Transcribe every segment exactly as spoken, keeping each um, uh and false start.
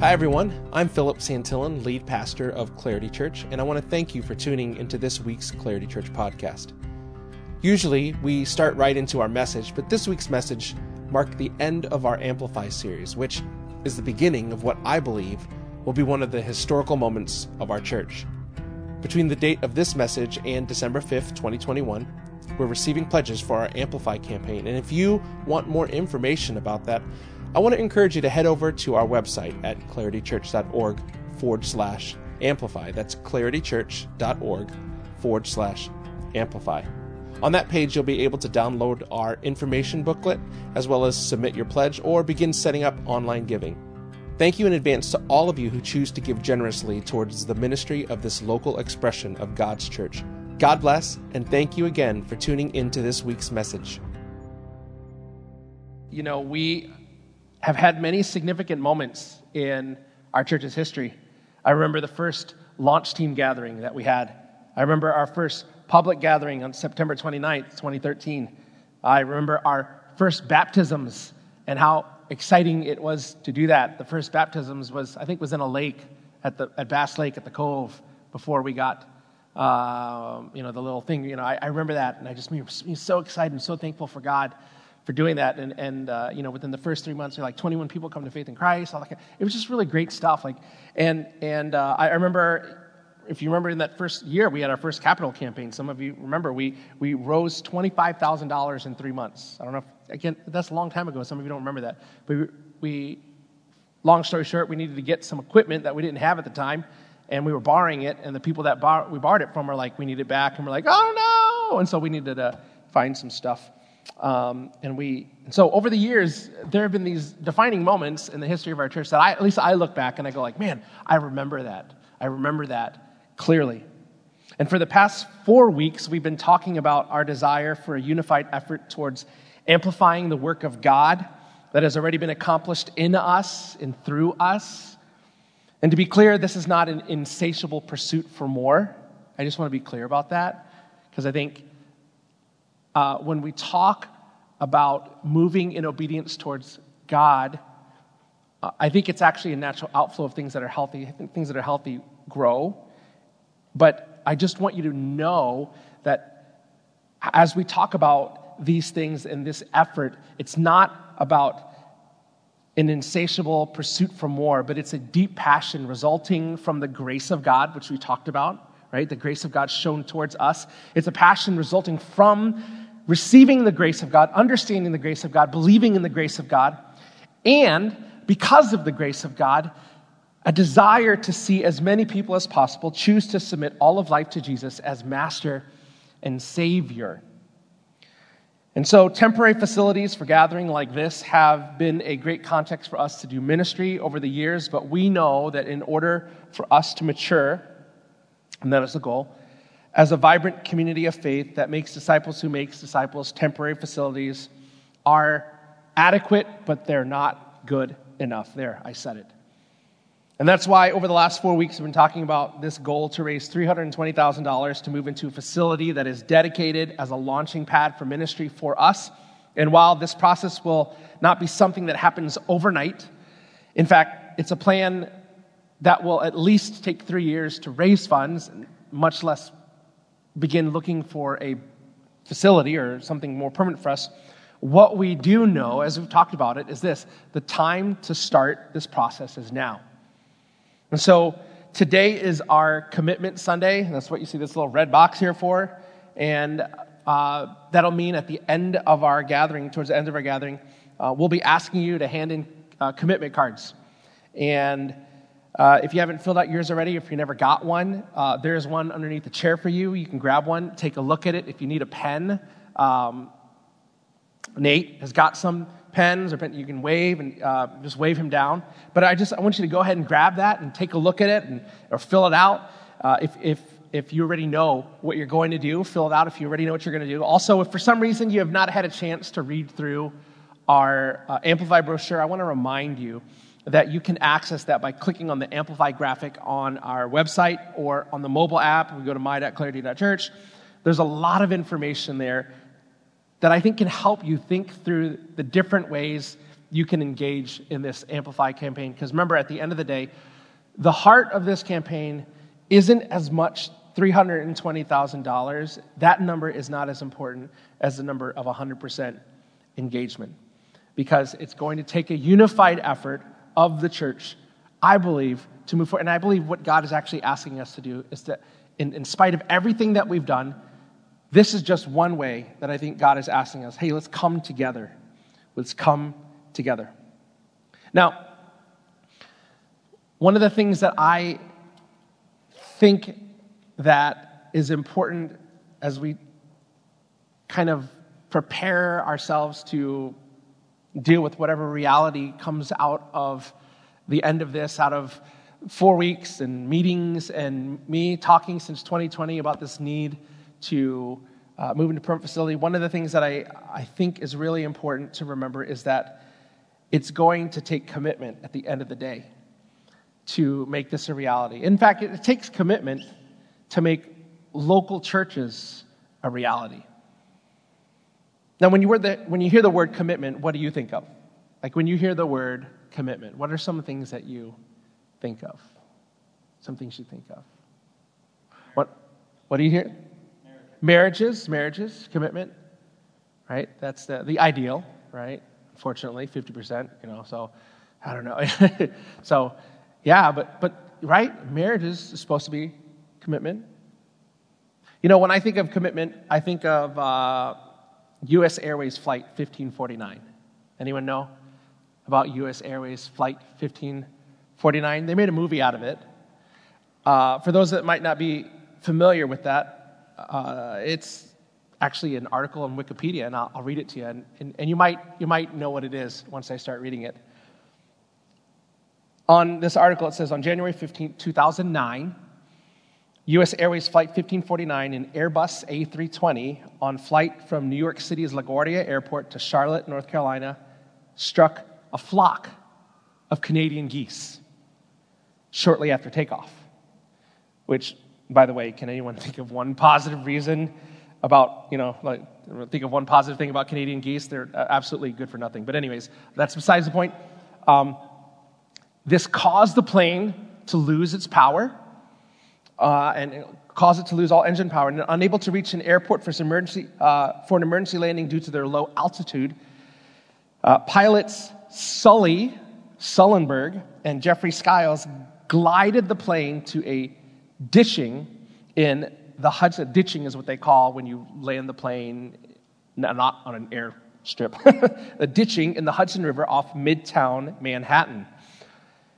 Hi everyone, I'm Philip Santillan, lead pastor of Clarity Church, and I want to thank you for tuning into this week's Clarity Church podcast. Usually, we start right into our message, but this week's message marked the end of our Amplify series, which is the beginning of what I believe will be one of the historical moments of our church. Between the date of this message and December fifth, twenty twenty-one, we're receiving pledges for our Amplify campaign, and if you want more information about that, I want to encourage you to head over to our website at claritychurch.org forward slash amplify. That's claritychurch.org forward slash amplify. On that page, you'll be able to download our information booklet, as well as submit your pledge or begin setting up online giving. Thank you in advance to all of you who choose to give generously towards the ministry of this local expression of God's church. God bless, and thank you again for tuning into this week's message. You know, we... have had many significant moments in our church's history. I remember the first launch team gathering that we had. I remember our first public gathering on September twenty-ninth, twenty thirteen. I remember our first baptisms and how exciting it was to do that. The first baptisms was, I think, was in a lake at the at Bass Lake at the Cove before we got, uh, you know, the little thing. You know, I, I remember that, and I just I'm so excited and so thankful for God for doing that, and, and uh, you know, within the first three months, like twenty-one people come to faith in Christ. All that kind of, it was just really great stuff. Like, and and uh, I remember, if you remember, in that first year, we had our first capital campaign. Some of you remember we we rose twenty-five thousand dollars in three months. I don't know if, again, that's a long time ago. Some of you don't remember that, but we, we, long story short, we needed to get some equipment that we didn't have at the time, and we were borrowing it. And the people that bar- we borrowed it from were like, we need it back, and we're like, oh no! And so we needed to find some stuff. Um, and we, and so over the years, there have been these defining moments in the history of our church that I, at least I look back and I go like, man, I remember that. I remember that clearly. And for the past four weeks, we've been talking about our desire for a unified effort towards amplifying the work of God that has already been accomplished in us and through us. And to be clear, this is not an insatiable pursuit for more. I just want to be clear about that, because I think Uh, when we talk about moving in obedience towards God, uh, I think it's actually a natural outflow of things that are healthy. I think things that are healthy grow. But I just want you to know that as we talk about these things and this effort, it's not about an insatiable pursuit for more, but it's a deep passion resulting from the grace of God, which we talked about, right? The grace of God shown towards us. It's a passion resulting from receiving the grace of God, understanding the grace of God, believing in the grace of God, and because of the grace of God, a desire to see as many people as possible choose to submit all of life to Jesus as Master and Savior. And so temporary facilities for gathering like this have been a great context for us to do ministry over the years, but we know that in order for us to mature, and that is the goal, as a vibrant community of faith that makes disciples who makes disciples, temporary facilities are adequate, but they're not good enough. There, I said it. And that's why over the last four weeks, we've been talking about this goal to raise three hundred twenty thousand dollars to move into a facility that is dedicated as a launching pad for ministry for us. And while this process will not be something that happens overnight, in fact, it's a plan that will at least take three years to raise funds, much less begin looking for a facility or something more permanent for us. What we do know, as we've talked about it, is this: the time to start this process is now. And so today is our commitment Sunday, and that's what you see this little red box here for. And uh, that'll mean at the end of our gathering, towards the end of our gathering, uh, we'll be asking you to hand in uh, commitment cards. And Uh, if you haven't filled out yours already, if you never got one, uh, there's one underneath the chair for you. You can grab one, take a look at it. If you need a pen, um, Nate has got some pens, or pen, you can wave and uh, just wave him down. But I just I want you to go ahead and grab that and take a look at it, and or fill it out. Uh, if if if you already know what you're going to do, fill it out. If you already know what you're going to do, also if for some reason you have not had a chance to read through our uh, Amplify brochure, I want to remind you that you can access that by clicking on the Amplify graphic on our website or on the mobile app. We go to my dot clarity dot church. There's a lot of information there that I think can help you think through the different ways you can engage in this Amplify campaign. Because remember, at the end of the day, the heart of this campaign isn't as much three hundred twenty thousand dollars. That number is not as important as the number of one hundred percent engagement, because it's going to take a unified effort of the church, I believe, to move forward. And I believe what God is actually asking us to do is that in, in spite of everything that we've done, this is just one way that I think God is asking us, hey, let's come together. Let's come together. Now, one of the things that I think that is important as we kind of prepare ourselves to deal with whatever reality comes out of the end of this, out of four weeks and meetings and me talking since twenty twenty about this need to uh, move into permanent facility, one of the things that I, I think is really important to remember is that it's going to take commitment at the end of the day to make this a reality. In fact, it takes commitment to make local churches a reality. Now, when you, word the, when you hear the word commitment, what do you think of? Like when you hear the word commitment, what are some things that you think of? Some things you think of. What, what do you hear? Marriages, marriages, commitment, right? That's the, the ideal, right? Unfortunately, fifty percent, you know, so I don't know. So, yeah, but, but right? Marriage is supposed to be commitment. You know, when I think of commitment, I think of uh, U S Airways Flight fifteen forty-nine. Anyone know about U S Airways Flight fifteen forty-nine? They made a movie out of it. Uh, for those that might not be familiar with that, Uh, it's actually an article on Wikipedia, and I'll, I'll read it to you. And, and, and you might you might know what it is once I start reading it. On this article, it says, on January fifteenth, two thousand nine, U S Airways Flight fifteen forty-nine and Airbus A three twenty on flight from New York City's LaGuardia Airport to Charlotte, North Carolina, struck a flock of Canadian geese shortly after takeoff, which... By the way, can anyone think of one positive reason about, you know, like, think of one positive thing about Canadian geese? They're absolutely good for nothing. But anyways, that's besides the point. Um, this caused the plane to lose its power uh, and it caused it to lose all engine power. And unable to reach an airport for, some emergency, uh, for an emergency landing due to their low altitude, uh, pilots Sully Sullenberg and Jeffrey Skiles glided the plane to a ditching in the Hudson. Ditching is what they call when you land the plane, not on an airstrip. The ditching in the Hudson River off Midtown Manhattan.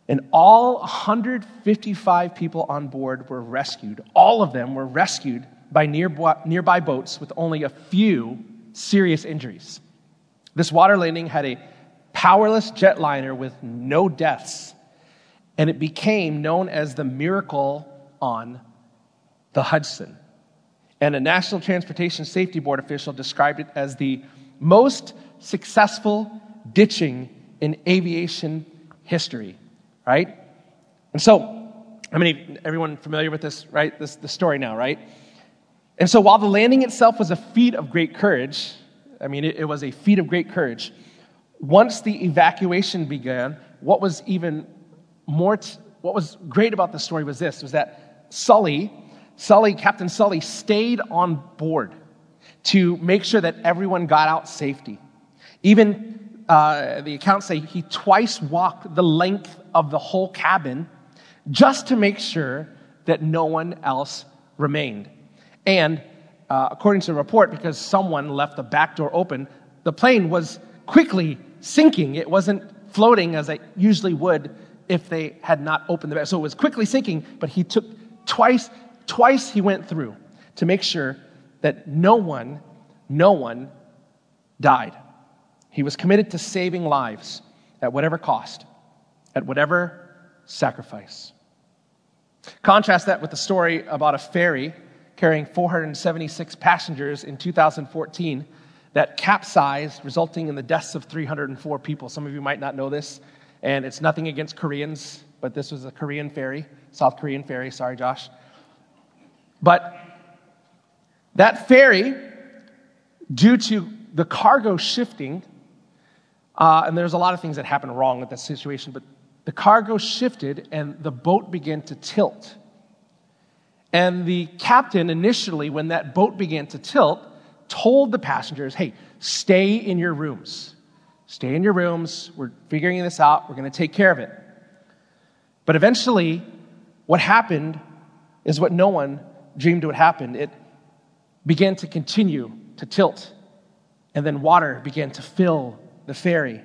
And all one hundred fifty-five people on board were rescued. All of them were rescued by nearby, nearby boats with only a few serious injuries. This water landing had a powerless jetliner with no deaths, and it became known as the Miracle on the Hudson. And a National Transportation Safety Board official described it as the most successful ditching in aviation history, right? And so, I mean, everyone familiar with this, right? This the story now, right? And so while the landing itself was a feat of great courage, I mean, it, it was a feat of great courage, once the evacuation began, what was even more, t- what was great about the story was this, was that Sully, Sully, Captain Sully stayed on board to make sure that everyone got out safely. Even uh, the accounts say he twice walked the length of the whole cabin just to make sure that no one else remained. And uh, according to the report, because someone left the back door open, the plane was quickly sinking. It wasn't floating as it usually would if they had not opened the back. So it was quickly sinking, but he took... Twice, twice he went through to make sure that no one, no one died. He was committed to saving lives at whatever cost, at whatever sacrifice. Contrast that with the story about a ferry carrying four hundred seventy-six passengers in two thousand fourteen that capsized, resulting in the deaths of three hundred four people. Some of you might not know this, and it's nothing against Koreans, but this was a Korean ferry. South Korean ferry, sorry, Josh. But that ferry, due to the cargo shifting, Uh, and there's a lot of things that happened wrong with that situation, but the cargo shifted and the boat began to tilt. And the captain initially, when that boat began to tilt, told the passengers, hey, stay in your rooms. Stay in your rooms. We're figuring this out. We're going to take care of it. But eventually, what happened is what no one dreamed would happen. It began to continue to tilt, and then water began to fill the ferry.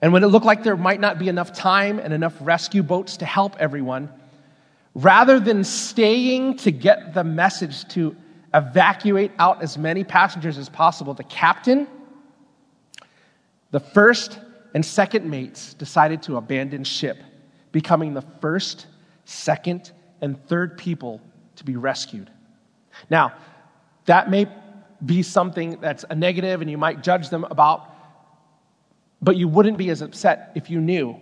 And when it looked like there might not be enough time and enough rescue boats to help everyone, rather than staying to get the message to evacuate out as many passengers as possible, the captain, the first and second mates decided to abandon ship, becoming the first, second, and third people to be rescued. Now, that may be something that's a negative and you might judge them about, but you wouldn't be as upset if you knew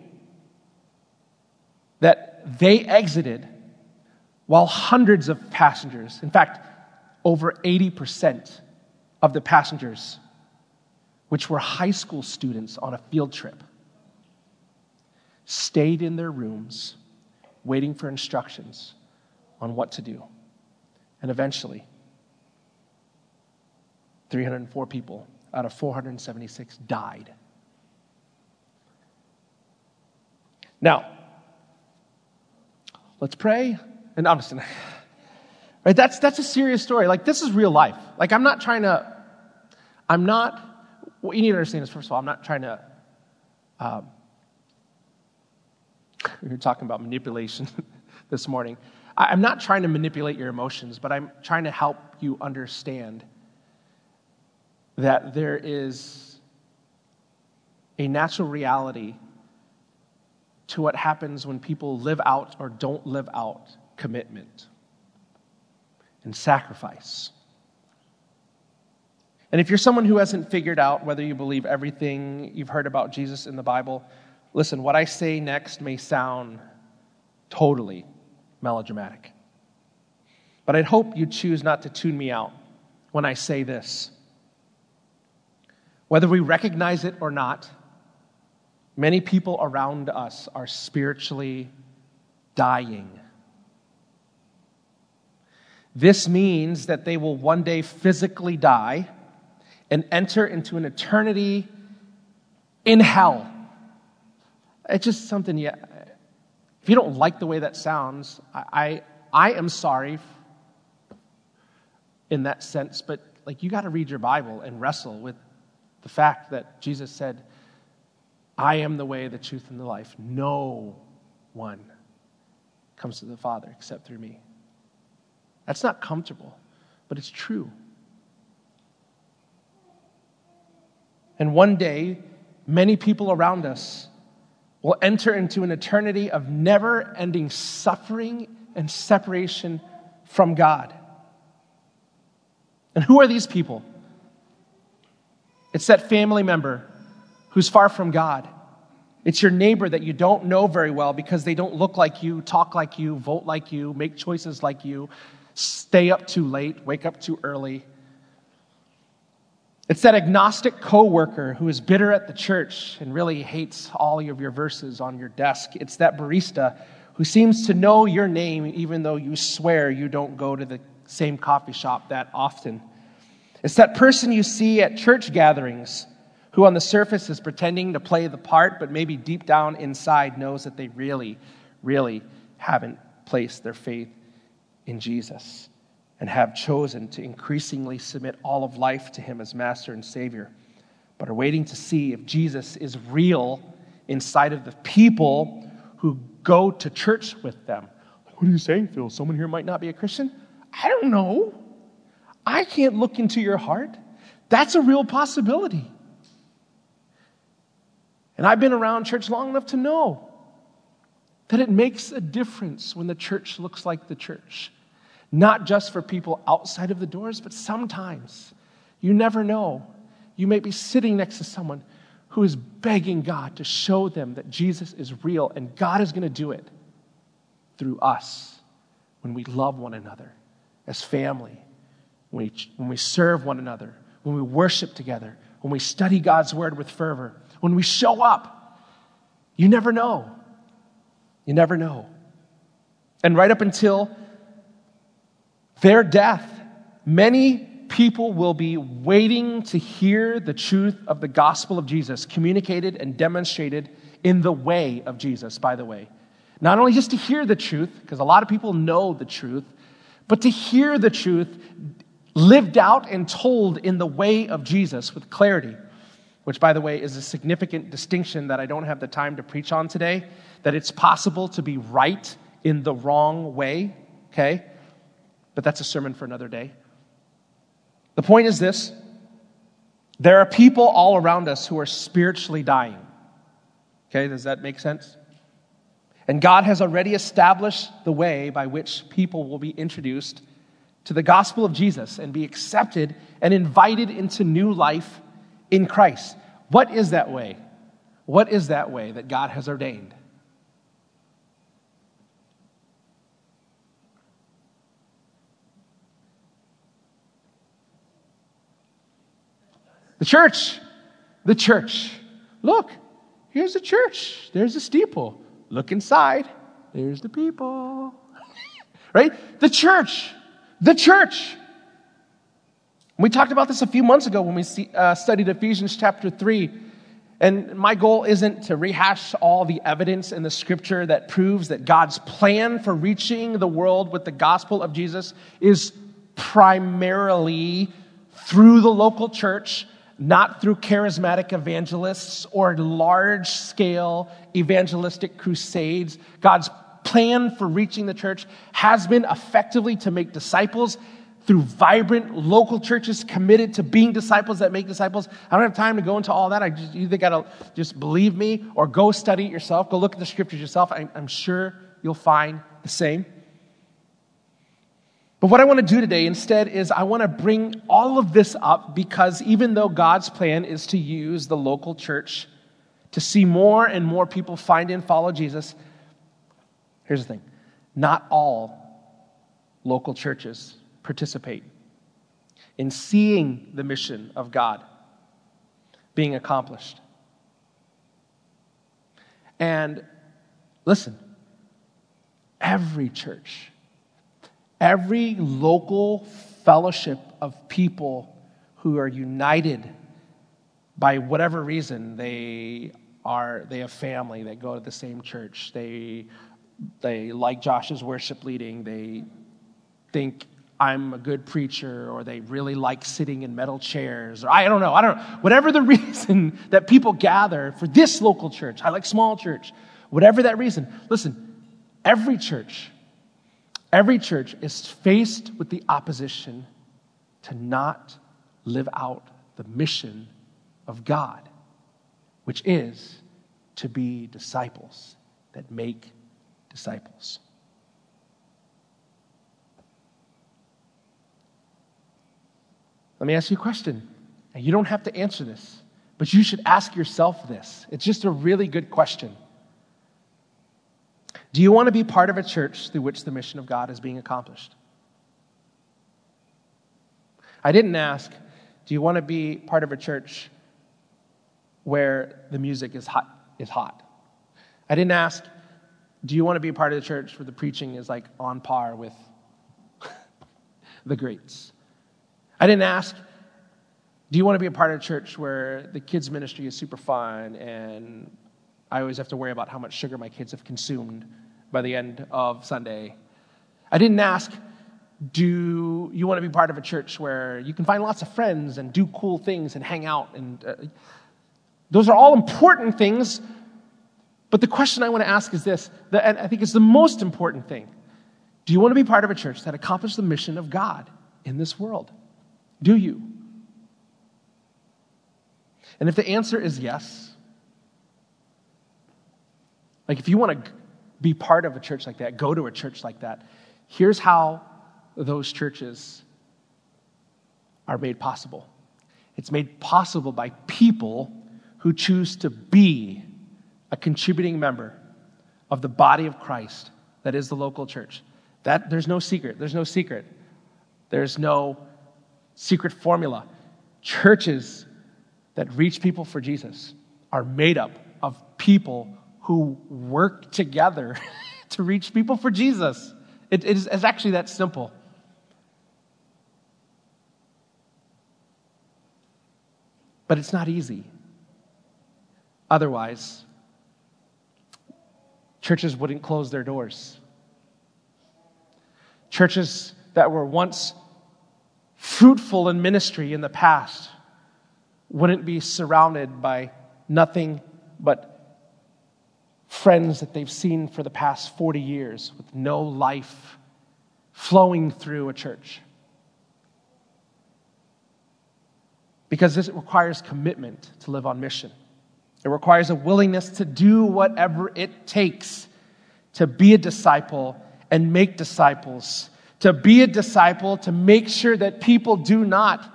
that they exited while hundreds of passengers, in fact, over eighty percent of the passengers, which were high school students on a field trip, stayed in their rooms waiting for instructions on what to do. And eventually, three hundred four people out of four hundred seventy-six died. Now, let's pray. And I'm just gonna, right? That's, that's a serious story. Like, this is real life. Like, I'm not trying to, I'm not, what you need to understand is, first of all, I'm not trying to, um, we were talking about manipulation this morning. I, I'm not trying to manipulate your emotions, but I'm trying to help you understand that there is a natural reality to what happens when people live out or don't live out commitment and sacrifice. And if you're someone who hasn't figured out whether you believe everything you've heard about Jesus in the Bible, listen, what I say next may sound totally melodramatic, but I'd hope you choose not to tune me out when I say this. Whether we recognize it or not, many people around us are spiritually dying. This means that they will one day physically die and enter into an eternity in hell. It's just something, yeah. If you don't like the way that sounds, I I, I am sorry in that sense, but like, you got to read your Bible and wrestle with the fact that Jesus said, I am the way, the truth, and the life. No one comes to the Father except through me. That's not comfortable, but it's true. And one day, many people around us will enter into an eternity of never-ending suffering and separation from God. And who are these people? It's that family member who's far from God. It's your neighbor that you don't know very well because they don't look like you, talk like you, vote like you, make choices like you, stay up too late, wake up too early. It's that agnostic coworker who is bitter at the church and really hates all of your verses on your desk. It's that barista who seems to know your name even though you swear you don't go to the same coffee shop that often. It's that person you see at church gatherings who on the surface is pretending to play the part, but maybe deep down inside knows that they really, really haven't placed their faith in Jesus and have chosen to increasingly submit all of life to him as Master and Savior, but are waiting to see if Jesus is real inside of the people who go to church with them. What are you saying, Phil? Someone here might not be a Christian? I don't know. I can't look into your heart. That's a real possibility. And I've been around church long enough to know that it makes a difference when the church looks like the church. Not just for people outside of the doors, but sometimes, you never know, you may be sitting next to someone who is begging God to show them that Jesus is real, and God is going to do it through us when we love one another as family. When we, when we serve one another, when we worship together, when we study God's word with fervor, when we show up. You never know. You never know. And right up until their death, many people will be waiting to hear the truth of the gospel of Jesus, communicated and demonstrated in the way of Jesus, by the way. Not only just to hear the truth, because a lot of people know the truth, but to hear the truth lived out and told in the way of Jesus with clarity, which, by the way, is a significant distinction that I don't have the time to preach on today, that it's possible to be right in the wrong way, okay? But that's a sermon for another day. The point is this: there are people all around us who are spiritually dying. Okay, does that make sense? And God has already established the way by which people will be introduced to the gospel of Jesus and be accepted and invited into new life in Christ. What is that way? What is that way that God has ordained? The church, the church. Look, here's the church. There's the steeple. Look inside. There's the people. Right? The church, the church. We talked about this a few months ago when we see, uh, studied Ephesians chapter three. And my goal isn't to rehash all the evidence in the scripture that proves that God's plan for reaching the world with the gospel of Jesus is primarily through the local church, not through charismatic evangelists or large-scale evangelistic crusades. God's plan for reaching the church has been effectively to make disciples through vibrant local churches committed to being disciples that make disciples. I don't have time to go into all that. I just, you either got to just believe me or go study it yourself. Go look at the scriptures yourself. I'm, I'm sure you'll find the same. But what I want to do today instead is I want to bring all of this up, because even though God's plan is to use the local church to see more and more people find and follow Jesus, here's the thing: not all local churches participate in seeing the mission of God being accomplished. And listen, every church, every local fellowship of people who are united by whatever reason, they are, they have family, they go to the same church, they they like Josh's worship leading, they think I'm a good preacher, or they really like sitting in metal chairs, or I don't know, I don't know. Whatever the reason that people gather for this local church, I like small church, whatever that reason, listen, every church, Every church is faced with the opposition to not live out the mission of God, which is to be disciples that make disciples. Let me ask you a question. And you don't have to answer this, but you should ask yourself this. It's just a really good question. Do you want to be part of a church through which the mission of God is being accomplished? I didn't ask, do you want to be part of a church where the music is hot? Is hot? I didn't ask, do you want to be part of the church where the preaching is like on par with the greats? I didn't ask, do you want to be a part of a church where the kids' ministry is super fun and I always have to worry about how much sugar my kids have consumed by the end of Sunday? I didn't ask, do you want to be part of a church where you can find lots of friends and do cool things and hang out? And uh, those are all important things, but the question I want to ask is this, the, and I think it's the most important thing. Do you want to be part of a church that accomplishes the mission of God in this world? Do you? And if the answer is yes, like if you want to be part of a church like that, go to a church like that, here's how those churches are made possible. It's made possible by people who choose to be a contributing member of the body of Christ that is the local church. That there's no secret. There's no secret. There's no secret formula. Churches that reach people for Jesus are made up of people who work together to reach people for Jesus. It, it is, it's actually that simple. But it's not easy. Otherwise, churches wouldn't close their doors. Churches that were once fruitful in ministry in the past wouldn't be surrounded by nothing but friends that they've seen for the past forty years with no life flowing through a church. Because this requires commitment to live on mission. It requires a willingness to do whatever it takes to be a disciple and make disciples. To be a disciple, to make sure that people do not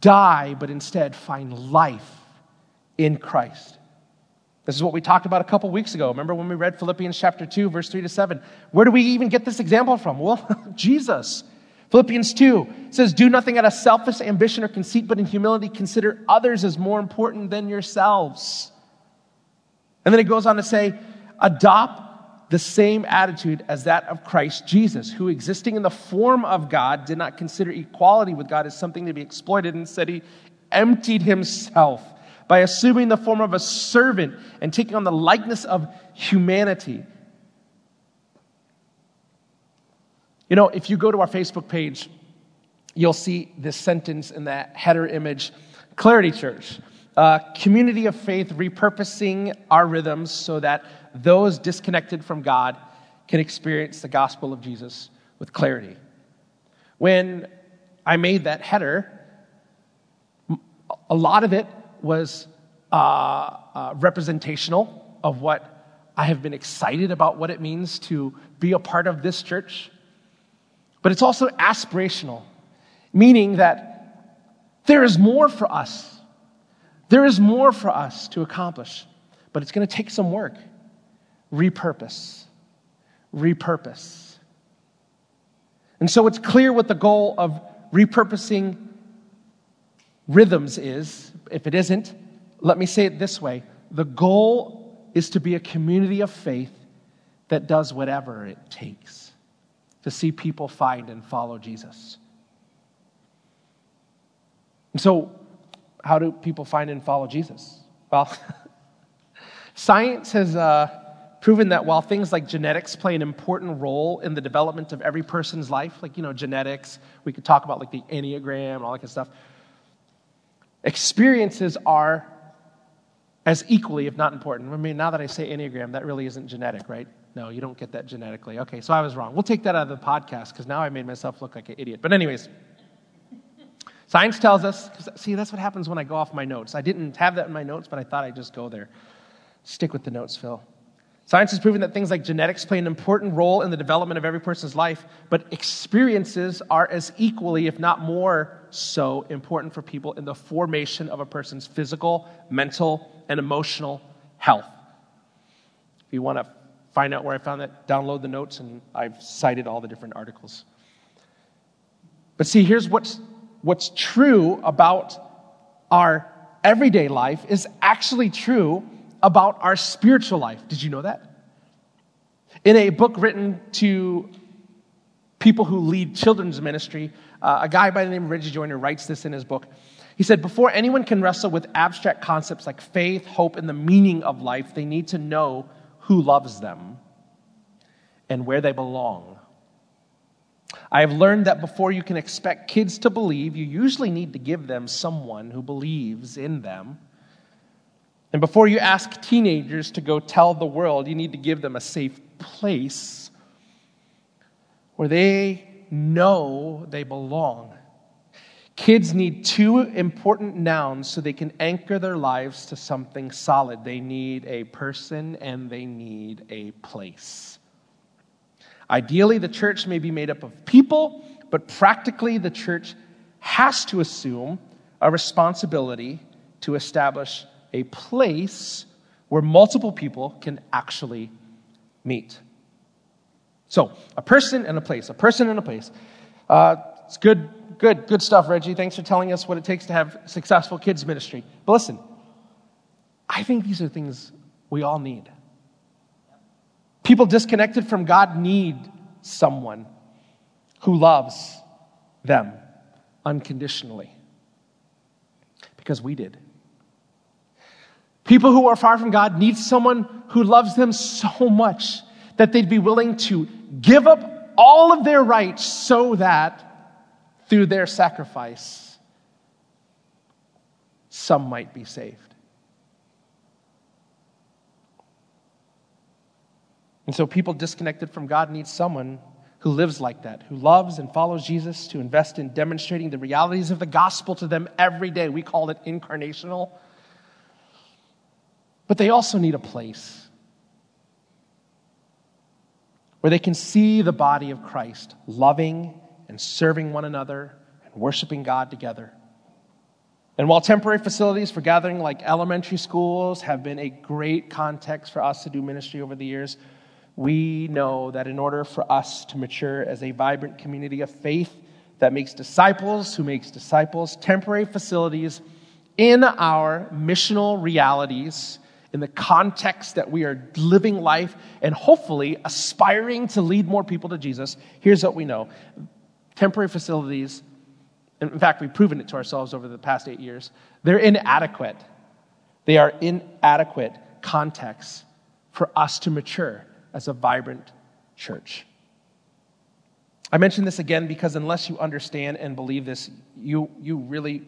die, but instead find life in Christ. This is what we talked about a couple weeks ago. Remember when we read Philippians chapter two, verse three to seven? Where do we even get this example from? Well, Jesus. Philippians two says, do nothing out of selfish ambition or conceit, but in humility consider others as more important than yourselves. And then it goes on to say, adopt the same attitude as that of Christ Jesus, who existing in the form of God did not consider equality with God as something to be exploited. Instead, he emptied himself by assuming the form of a servant and taking on the likeness of humanity. You know, if you go to our Facebook page, you'll see this sentence in that header image, Clarity Church, a community of faith repurposing our rhythms so that those disconnected from God can experience the gospel of Jesus with clarity. When I made that header, a lot of it was uh, uh, representational of what I have been excited about, what it means to be a part of this church. But it's also aspirational, meaning that there is more for us. There is more for us to accomplish, but it's going to take some work. Repurpose, repurpose. And so it's clear what the goal of repurposing rhythms is. If it isn't, let me say it this way. The goal is to be a community of faith that does whatever it takes to see people find and follow Jesus. And so, how do people find and follow Jesus? Well, science has uh, proven that while things like genetics play an important role in the development of every person's life, like, you know, genetics, we could talk about like the Enneagram and all that kind of stuff, experiences are as equally, if not important. I mean, now that I say Enneagram, that really isn't genetic, right? No, you don't get that genetically. Okay, so I was wrong. We'll take that out of the podcast because now I made myself look like an idiot. But anyways, science tells us, see, that's what happens when I go off my notes. I didn't have that in my notes, but I thought I'd just go there. Stick with the notes, Phil. Science has proven that things like genetics play an important role in the development of every person's life, but experiences are as equally, if not more so, important for people in the formation of a person's physical, mental, and emotional health. If you want to find out where I found that, download the notes, and I've cited all the different articles. But see, here's what's, what's true about our everyday life is actually true about our spiritual life. Did you know that? In a book written to people who lead children's ministry, uh, a guy by the name of Reggie Joiner writes this in his book. He said, before anyone can wrestle with abstract concepts like faith, hope, and the meaning of life, they need to know who loves them, and where they belong. I have learned that before you can expect kids to believe, you usually need to give them someone who believes in them. And before you ask teenagers to go tell the world, you need to give them a safe place where they know they belong. Kids need two important nouns so they can anchor their lives to something solid. They need a person and they need a place. Ideally, the church may be made up of people, but practically the church has to assume a responsibility to establish a place where multiple people can actually meet. So, a person and a place, a person and a place. Uh, it's good. Good, good stuff, Reggie. Thanks for telling us what it takes to have successful kids ministry. But listen, I think these are things we all need. People disconnected from God need someone who loves them unconditionally, because we did. People who are far from God need someone who loves them so much that they'd be willing to give up all of their rights so that through their sacrifice, some might be saved. And so people disconnected from God need someone who lives like that, who loves and follows Jesus, to invest in demonstrating the realities of the gospel to them every day. We call it incarnational. But they also need a place where they can see the body of Christ loving and serving one another and worshiping God together. And while temporary facilities for gathering like elementary schools have been a great context for us to do ministry over the years, we know that in order for us to mature as a vibrant community of faith that makes disciples who makes disciples, temporary facilities in our missional realities, in the context that we are living life and hopefully aspiring to lead more people to Jesus, here's what we know. Temporary facilities, in fact, we've proven it to ourselves over the past eight years, they're inadequate. They are inadequate contexts for us to mature as a vibrant church. I mention this again because unless you understand and believe this, you, you really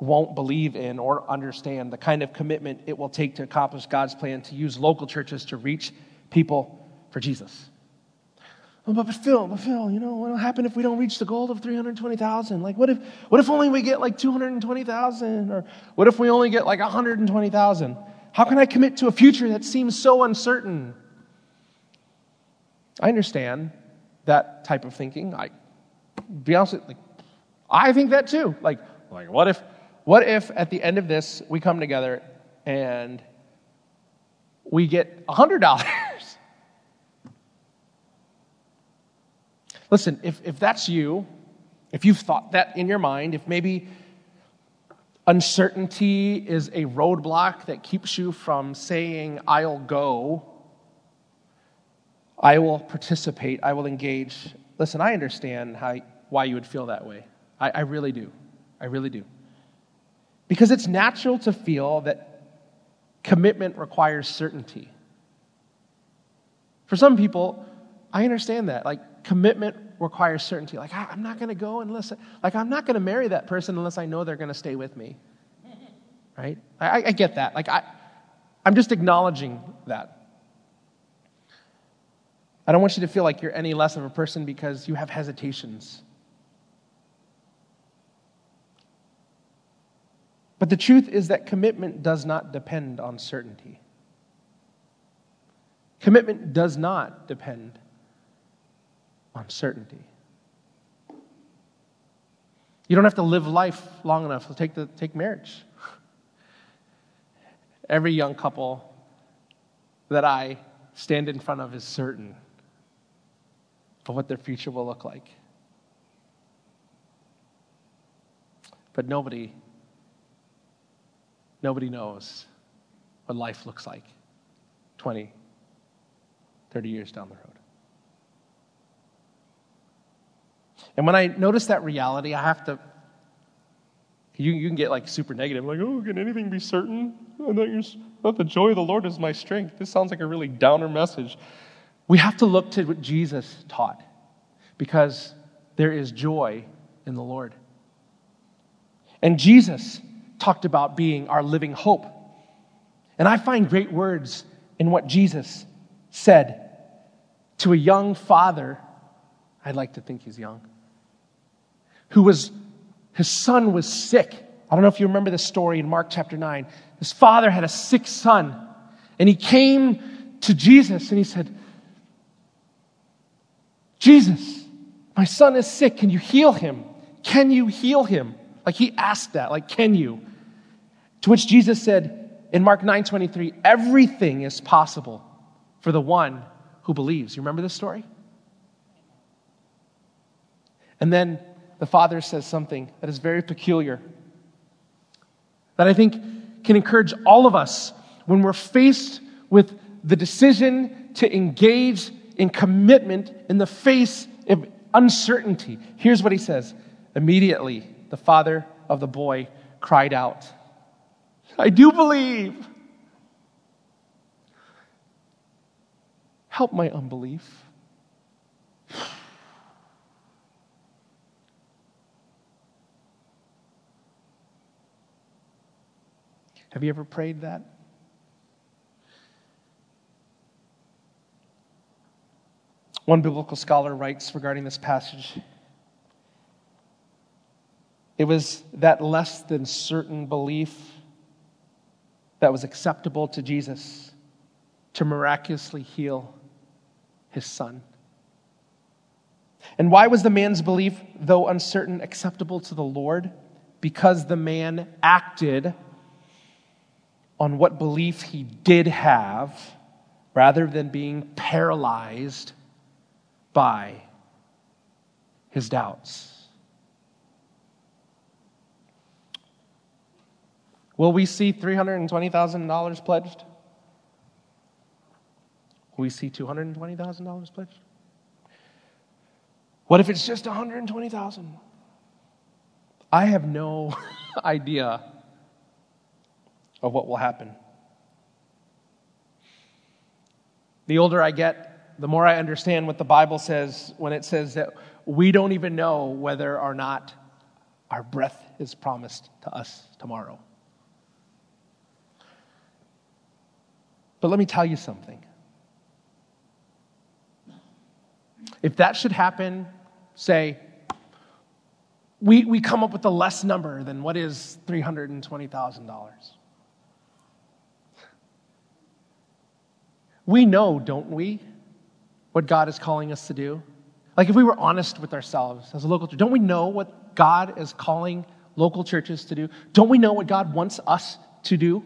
won't believe in or understand the kind of commitment it will take to accomplish God's plan to use local churches to reach people for Jesus. Oh, but, but Phil, but Phil, you know, what will happen if we don't reach the goal of three hundred twenty thousand? Like, what if what if only we get like two hundred twenty thousand? Or what if we only get like one hundred twenty thousand? How can I commit to a future that seems so uncertain? I understand that type of thinking. I, to be honest, like, I think that too. Like, like what if what if at the end of this we come together and we get one hundred dollars? Listen, if, if that's you, if you've thought that in your mind, if maybe uncertainty is a roadblock that keeps you from saying, I'll go, I will participate, I will engage. Listen, I understand how, why you would feel that way. I, I really do. I really do. Because it's natural to feel that commitment requires certainty. For some people, I understand that. Like, commitment requires certainty. Like, I'm not going to go unless, like, I'm not going to marry that person unless I know they're going to stay with me, right? I, I get that. Like, I, I'm just acknowledging that. I don't want you to feel like you're any less of a person because you have hesitations. But the truth is that commitment does not depend on certainty. Commitment does not depend uncertainty. You don't have to live life long enough to take the take marriage. Every young couple that I stand in front of is certain of what their future will look like. But nobody, nobody knows what life looks like twenty, thirty years down the road. And when I notice that reality, I have to, you, you can get like super negative, like, oh, can anything be certain? Oh, that, you're, that the joy of the Lord is my strength. This sounds like a really downer message. We have to look to what Jesus taught, because there is joy in the Lord. And Jesus talked about being our living hope. And I find great words in what Jesus said to a young father. I'd like to think he's young. Who was, his son was sick. I don't know if you remember this story in Mark chapter nine. His father had a sick son, and he came to Jesus and he said, Jesus, my son is sick. Can you heal him? Can you heal him? Like, he asked that, like, can you? To which Jesus said in Mark nine twenty-three, everything is possible for the one who believes. You remember this story? And then the father says something that is very peculiar, that I think can encourage all of us when we're faced with the decision to engage in commitment in the face of uncertainty. Here's what he says. Immediately, the father of the boy cried out, "I do believe. Help my unbelief." Have you ever prayed that? One biblical scholar writes regarding this passage, it was that less than certain belief that was acceptable to Jesus to miraculously heal his son. And why was the man's belief, though uncertain, acceptable to the Lord? Because the man acted on what belief he did have rather than being paralyzed by his doubts. Will we see three hundred twenty thousand dollars pledged? Will we see two hundred twenty thousand dollars pledged? What if it's just one hundred twenty thousand dollars? I have no idea of what will happen. The older I get, the more I understand what the Bible says when it says that we don't even know whether or not our breath is promised to us tomorrow. But let me tell you something. If that should happen, say, we, we come up with a less number than what is three hundred twenty thousand dollars. We know, don't we, what God is calling us to do? Like if we were honest with ourselves as a local church, don't we know what God is calling local churches to do? Don't we know what God wants us to do?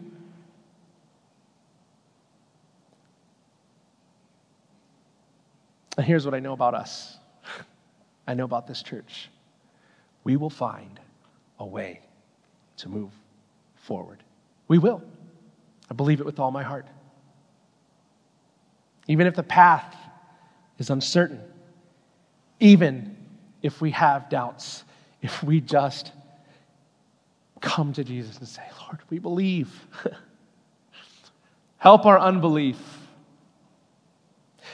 And here's what I know about us. I know about this church. We will find a way to move forward. We will. I believe it with all my heart. Even if the path is uncertain, even if we have doubts, if we just come to Jesus and say, "Lord, we believe. Help our unbelief."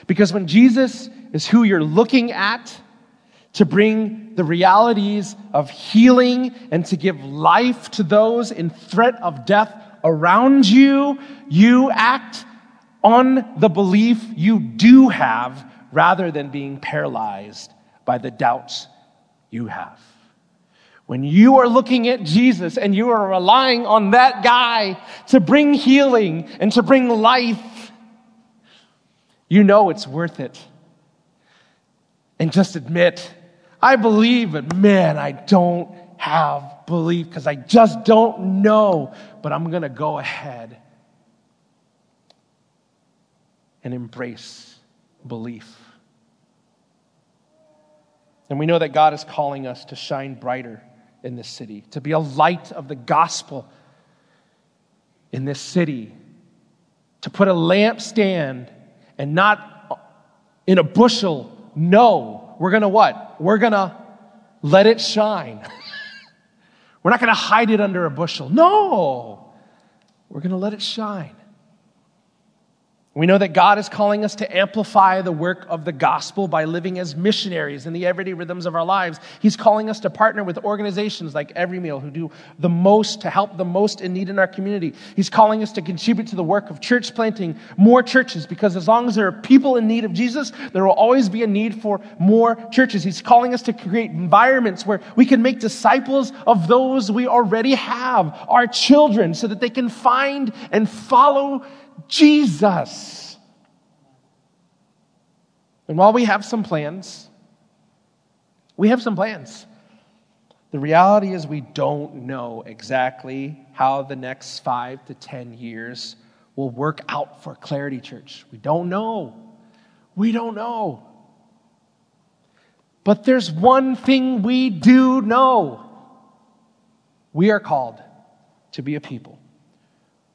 Because when Jesus is who you're looking at to bring the realities of healing and to give life to those in threat of death around you, you act on the belief you do have rather than being paralyzed by the doubts you have. When you are looking at Jesus and you are relying on that guy to bring healing and to bring life, you know it's worth it. And just admit, "I believe, but man, I don't have belief because I just don't know, but I'm going to go ahead and embrace belief." And we know that God is calling us to shine brighter in this city, to be a light of the gospel in this city, to put a lampstand and not in a bushel. No, we're going to what? We're going to let it shine. We're not going to hide it under a bushel. No, we're going to let it shine. We know that God is calling us to amplify the work of the gospel by living as missionaries in the everyday rhythms of our lives. He's calling us to partner with organizations like Every Meal who do the most to help the most in need in our community. He's calling us to contribute to the work of church planting, more churches, because as long as there are people in need of Jesus, there will always be a need for more churches. He's calling us to create environments where we can make disciples of those we already have, our children, so that they can find and follow Jesus. And while we have some plans, we have some plans. The reality is we don't know exactly how the next five to ten years will work out for Clarity Church. We don't know. We don't know. But there's one thing we do know. We are called to be a people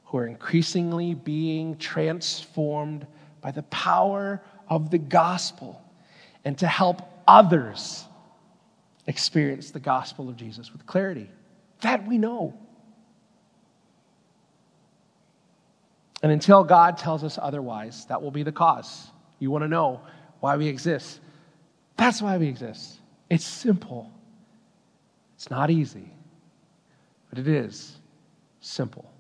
who are increasingly being transformed by the power of the gospel, and to help others experience the gospel of Jesus with clarity. That we know. And until God tells us otherwise, that will be the cause. You want to know why we exist. That's why we exist. It's simple. It's not easy, but it is simple.